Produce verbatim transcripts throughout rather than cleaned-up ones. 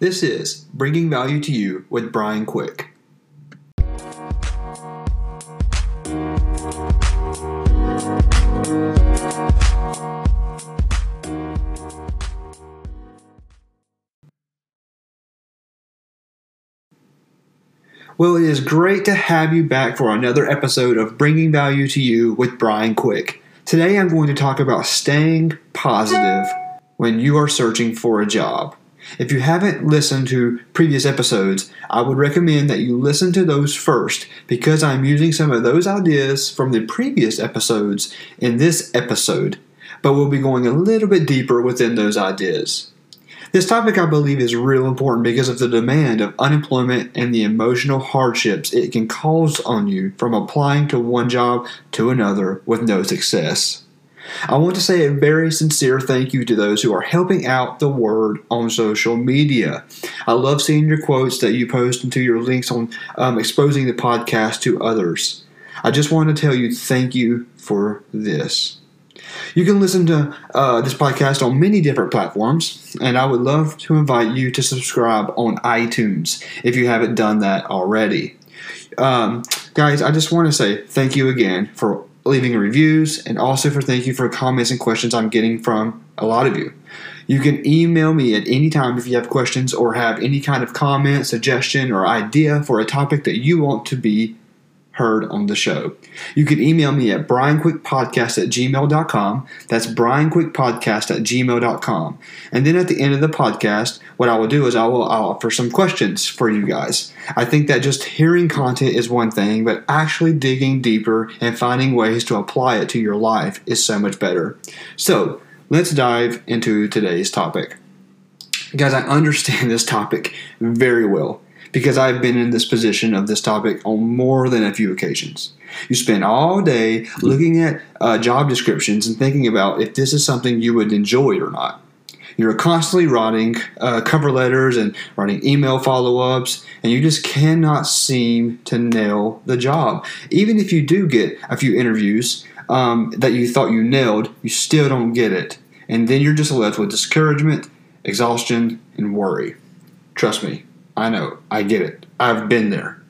This is Bringing Value to You with Brian Quick. Well, it is great to have you back for another episode of Bringing Value to You with Brian Quick. Today I'm going to talk about staying positive when you are searching for a job. If you haven't listened to previous episodes, I would recommend that you listen to those first because I'm using some of those ideas from the previous episodes in this episode, but we'll be going a little bit deeper within those ideas. This topic, I believe, is real important because of the demand of unemployment and the emotional hardships it can cause on you from applying to one job to another with no success. I want to say a very sincere thank you to those who are helping out the word on social media. I love seeing your quotes that you post and to your links on um, exposing the podcast to others. I just want to tell you thank you for this. You can listen to uh, this podcast on many different platforms, and I would love to invite you to subscribe on iTunes if you haven't done that already. Um, guys, I just want to say thank you again for leaving reviews and also for thank you for comments and questions I'm getting from a lot of you. You can email me at any time if you have questions or have any kind of comment, suggestion, or idea for a topic that you want to be heard on the show. You can email me at brianquickpodcast at gmail dot com. That's brianquickpodcast at gmail dot com. And then at the end of the podcast, what I will do is I will I'll offer some questions for you guys. I think that just hearing content is one thing, but actually digging deeper and finding ways to apply it to your life is so much better. So let's dive into today's topic. Guys, I understand this topic very well, because I've been in this position of this topic on more than a few occasions. You spend all day looking at uh, job descriptions and thinking about if this is something you would enjoy or not. You're constantly writing uh, cover letters and writing email follow-ups, and you just cannot seem to nail the job. Even if you do get a few interviews um, that you thought you nailed, you still don't get it. And then you're just left with discouragement, exhaustion, and worry. Trust me. I know. I get it. I've been there.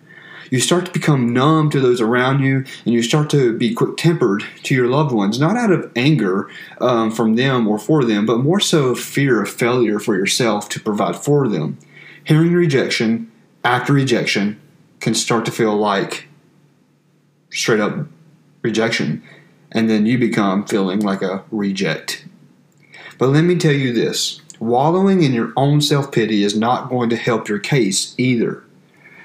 You start to become numb to those around you, and you start to be quick-tempered to your loved ones, not out of anger um, from them or for them, but more so of fear of failure for yourself to provide for them. Hearing rejection after rejection can start to feel like straight-up rejection, and then you become feeling like a reject. But let me tell you this. Wallowing in your own self-pity is not going to help your case either.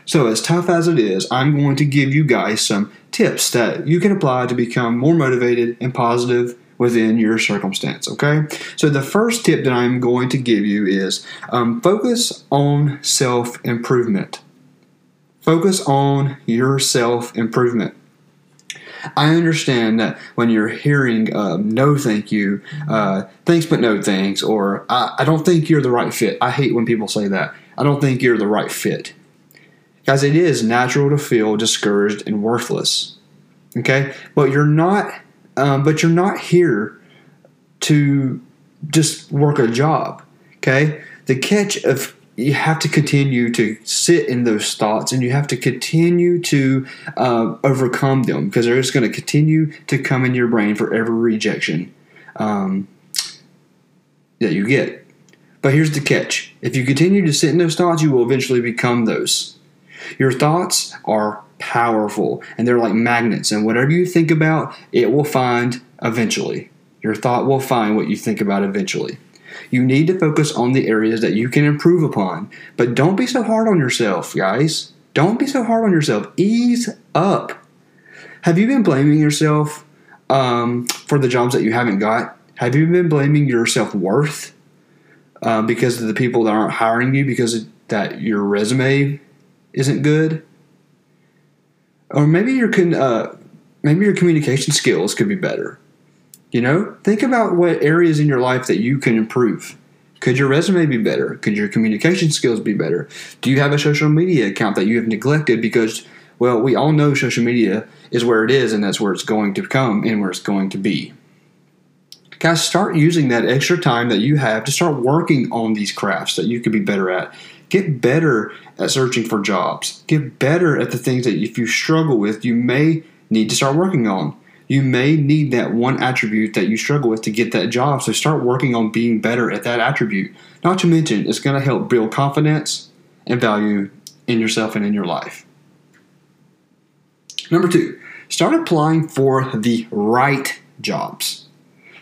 So as tough as it is, I'm going to give you guys some tips that you can apply to become more motivated and positive within your circumstance, okay? So the first tip that I'm going to give you is um, focus on self-improvement. Focus on your self-improvement. I understand that when you're hearing um, no thank you, uh, thanks but no thanks, or I, I don't think you're the right fit. I hate when people say that. I don't think you're the right fit. Guys, it is natural to feel discouraged and worthless. Okay? But you're not, um, but you're not here to just work a job. Okay? The catch of you have to continue to sit in those thoughts, and you have to continue to uh, overcome them because they're just going to continue to come in your brain for every rejection um, that you get. But here's the catch. If you continue to sit in those thoughts, you will eventually become those. Your thoughts are powerful, and they're like magnets, and whatever you think about, it will find eventually. Your thought will find what you think about eventually. You need to focus on the areas that you can improve upon. But don't be so hard on yourself, guys. Don't be so hard on yourself. Ease up. Have you been blaming yourself um, for the jobs that you haven't got? Have you been blaming your self-worth uh, because of the people that aren't hiring you because that your resume isn't good? Or maybe your, con- uh, maybe your communication skills could be better. You know, think about what areas in your life that you can improve. Could your resume be better? Could your communication skills be better? Do you have a social media account that you have neglected because, well, we all know social media is where it is, and that's where it's going to come and where it's going to be. Guys, start using that extra time that you have to start working on these crafts that you could be better at. Get better at searching for jobs. Get better at the things that if you struggle with, you may need to start working on. You may need that one attribute that you struggle with to get that job. So start working on being better at that attribute. Not to mention, it's going to help build confidence and value in yourself and in your life. Number two, start applying for the right jobs.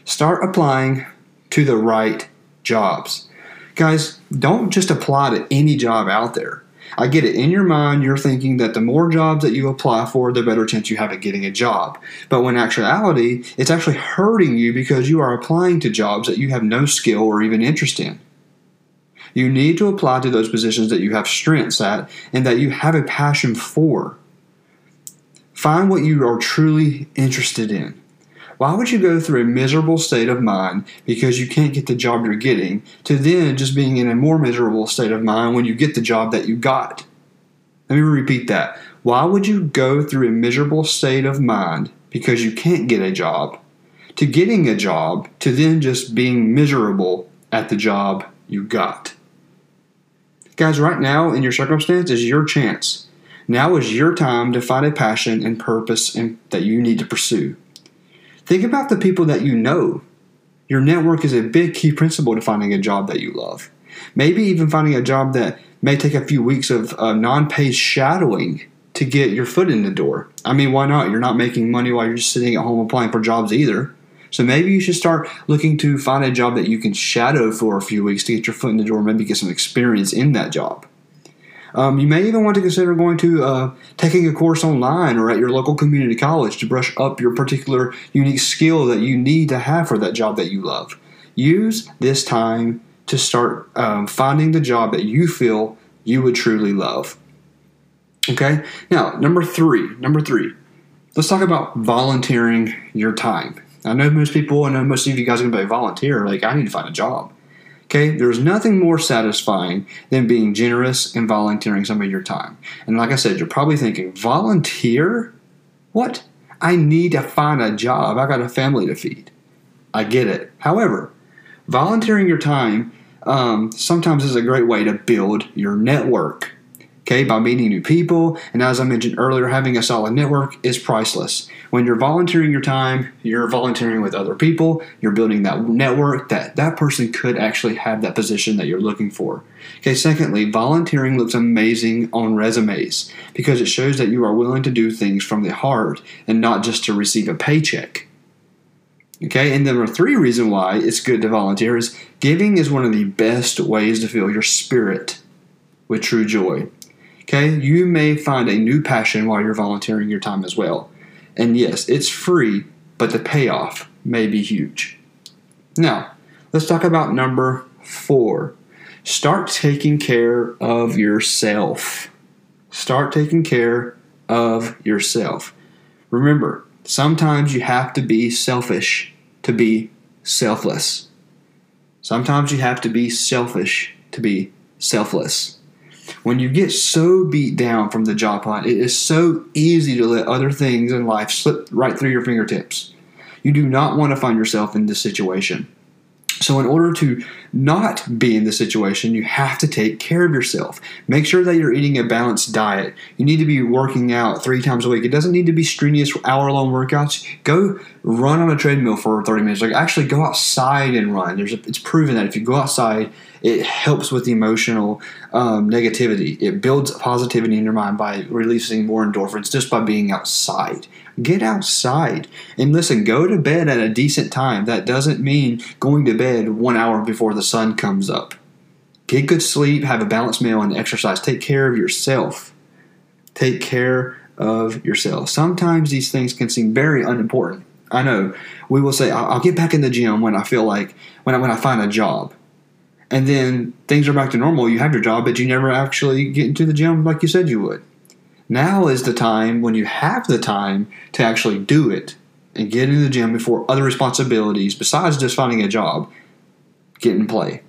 Start applying to the right jobs. Guys, don't just apply to any job out there. I get it. In your mind, you're thinking that the more jobs that you apply for, the better chance you have at getting a job. But when in actuality, it's actually hurting you because you are applying to jobs that you have no skill or even interest in. You need to apply to those positions that you have strengths at and that you have a passion for. Find what you are truly interested in. Why would you go through a miserable state of mind because you can't get the job you're getting to then just being in a more miserable state of mind when you get the job that you got? Let me repeat that. Why would you go through a miserable state of mind because you can't get a job to getting a job to then just being miserable at the job you got? Guys, right now in your circumstance is your chance. Now is your time to find a passion and purpose and that you need to pursue. Think about the people that you know. Your network is a big key principle to finding a job that you love. Maybe even finding a job that may take a few weeks of uh, non-paid shadowing to get your foot in the door. I mean, why not? You're not making money while you're just sitting at home applying for jobs either. So maybe you should start looking to find a job that you can shadow for a few weeks to get your foot in the door, maybe get some experience in that job. Um, you may even want to consider going to uh, taking a course online or at your local community college to brush up your particular unique skill that you need to have for that job that you love. Use this time to start um, finding the job that you feel you would truly love. Okay? Now, number three. Number three. Let's talk about volunteering your time. I know most people, I know most of you guys are going to be like, volunteer. Like, I need to find a job. Okay, there's nothing more satisfying than being generous and volunteering some of your time. And like I said, you're probably thinking, volunteer? What? I need to find a job. I got a family to feed. I get it. However, volunteering your time um, sometimes is a great way to build your network. Okay, by meeting new people, and as I mentioned earlier, having a solid network is priceless. When you're volunteering your time, you're volunteering with other people, you're building that network that that person could actually have that position that you're looking for. Okay, secondly, volunteering looks amazing on resumes because it shows that you are willing to do things from the heart and not just to receive a paycheck. Okay, and number three reason why it's good to volunteer is giving is one of the best ways to fill your spirit with true joy. Okay, you may find a new passion while you're volunteering your time as well. And yes, it's free, but the payoff may be huge. Now, let's talk about number four. Start taking care of yourself. Start taking care of yourself. Remember, sometimes you have to be selfish to be selfless. Sometimes you have to be selfish to be selfless. When you get so beat down from the job hunt, it is so easy to let other things in life slip right through your fingertips. You do not want to find yourself in this situation. So in order to not be in this situation, you have to take care of yourself. Make sure that you're eating a balanced diet. You need to be working out three times a week. It doesn't need to be strenuous hour-long workouts. Go run on a treadmill for thirty minutes. Like, actually go outside and run. There's a, it's proven that if you go outside, it helps with emotional um, negativity. It builds positivity in your mind by releasing more endorphins just by being outside. Get outside. And listen, go to bed at a decent time. That doesn't mean going to bed one hour before the sun comes up. Get good sleep, have a balanced meal, and exercise. Take care of yourself. Take care of yourself. Sometimes these things can seem very unimportant. I know. We will say, I'll get back in the gym when I feel like, when I, when I find a job. And then things are back to normal. You have your job, but you never actually get into the gym like you said you would. Now is the time when you have the time to actually do it and get into the gym before other responsibilities, besides just finding a job, get in play.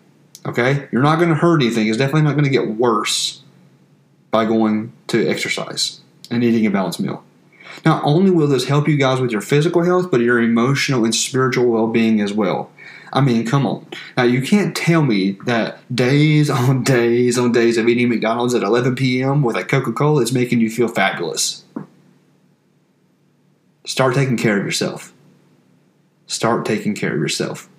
Okay? You're not going to hurt anything. It's definitely not going to get worse by going to exercise and eating a balanced meal. Not only will this help you guys with your physical health, but your emotional and spiritual well-being as well. I mean, come on. Now, you can't tell me that days on days on days of eating McDonald's at eleven p.m. with a Coca-Cola is making you feel fabulous. Start taking care of yourself. Start taking care of yourself.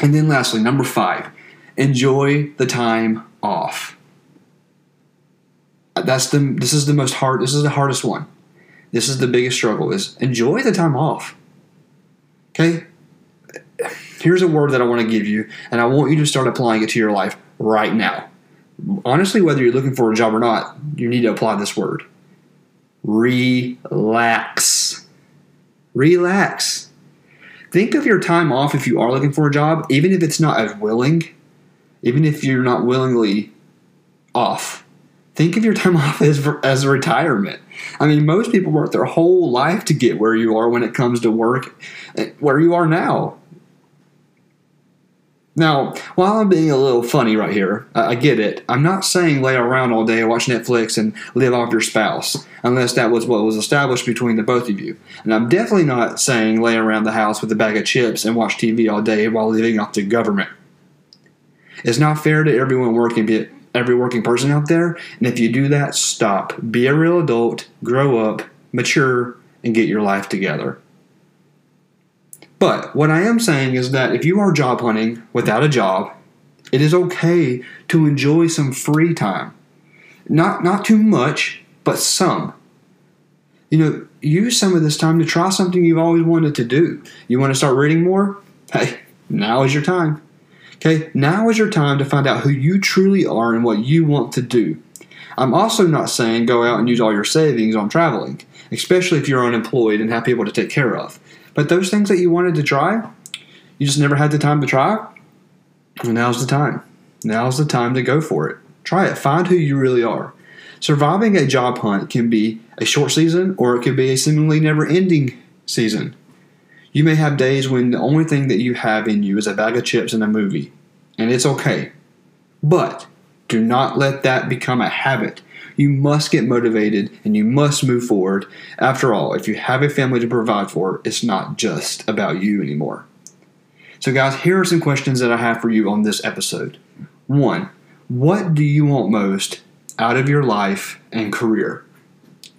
And then lastly, number five, enjoy the time off. That's the, this is the most hard, this is the hardest one. This is the biggest struggle, is enjoy the time off. Okay? Here's a word that I want to give you, and I want you to start applying it to your life right now. Honestly, whether you're looking for a job or not, you need to apply this word. Relax. Relax. Think of your time off if you are looking for a job, even if it's not as willing, even if you're not willingly off. Think of your time off as as retirement. I mean, most people work their whole life to get where you are when it comes to work, where you are now. Now, while I'm being a little funny right here, I get it. I'm not saying lay around all day and watch Netflix and live off your spouse, unless that was what was established between the both of you. And I'm definitely not saying lay around the house with a bag of chips and watch T V all day while living off the government. It's not fair to everyone working, every working person out there. And if you do that, stop. Be a real adult, grow up, mature, and get your life together. But what I am saying is that if you are job hunting without a job, it is okay to enjoy some free time. Not not too much, but some. You know, use some of this time to try something you've always wanted to do. You want to start reading more? Hey, now is your time. Okay, now is your time to find out who you truly are and what you want to do. I'm also not saying go out and use all your savings on traveling, especially if you're unemployed and have people to take care of. But those things that you wanted to try, you just never had the time to try, and now's the time. Now's the time to go for it. Try it. Find who you really are. Surviving a job hunt can be a short season, or it could be a seemingly never-ending season. You may have days when the only thing that you have in you is a bag of chips and a movie, and it's okay. But do not let that become a habit. You must get motivated and you must move forward. After all, if you have a family to provide for, it's not just about you anymore. So guys, here are some questions that I have for you on this episode. One, what do you want most out of your life and career?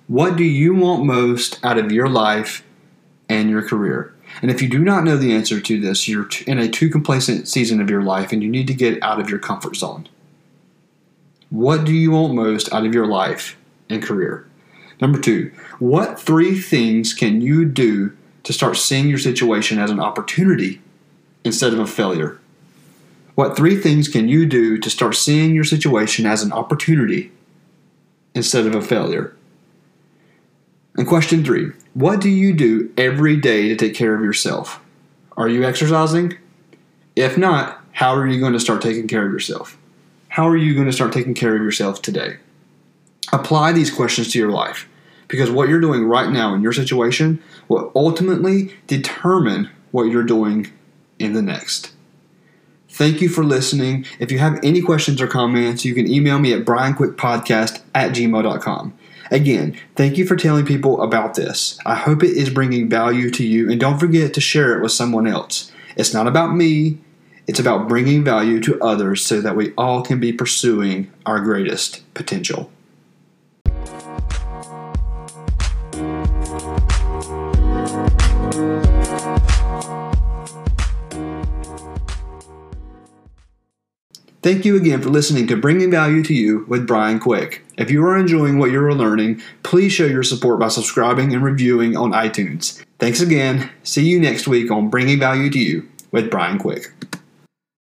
What do you want most out of your life and your career? And if you do not know the answer to this, you're in a too complacent season of your life and you need to get out of your comfort zone. What do you want most out of your life and career? Number two, what three things can you do to start seeing your situation as an opportunity instead of a failure? What three things can you do to start seeing your situation as an opportunity instead of a failure? And question three, what do you do every day to take care of yourself? Are you exercising? If not, how are you going to start taking care of yourself? How are you going to start taking care of yourself today? Apply these questions to your life, because what you're doing right now in your situation will ultimately determine what you're doing in the next. Thank you for listening. If you have any questions or comments, you can email me at brian quick podcast at gmail dot com. Again, thank you for telling people about this. I hope it is bringing value to you, and don't forget to share it with someone else. It's not about me. It's about bringing value to others so that we all can be pursuing our greatest potential. Thank you again for listening to Bringing Value to You with Brian Quick. If you are enjoying what you are learning, please show your support by subscribing and reviewing on iTunes. Thanks again. See you next week on Bringing Value to You with Brian Quick.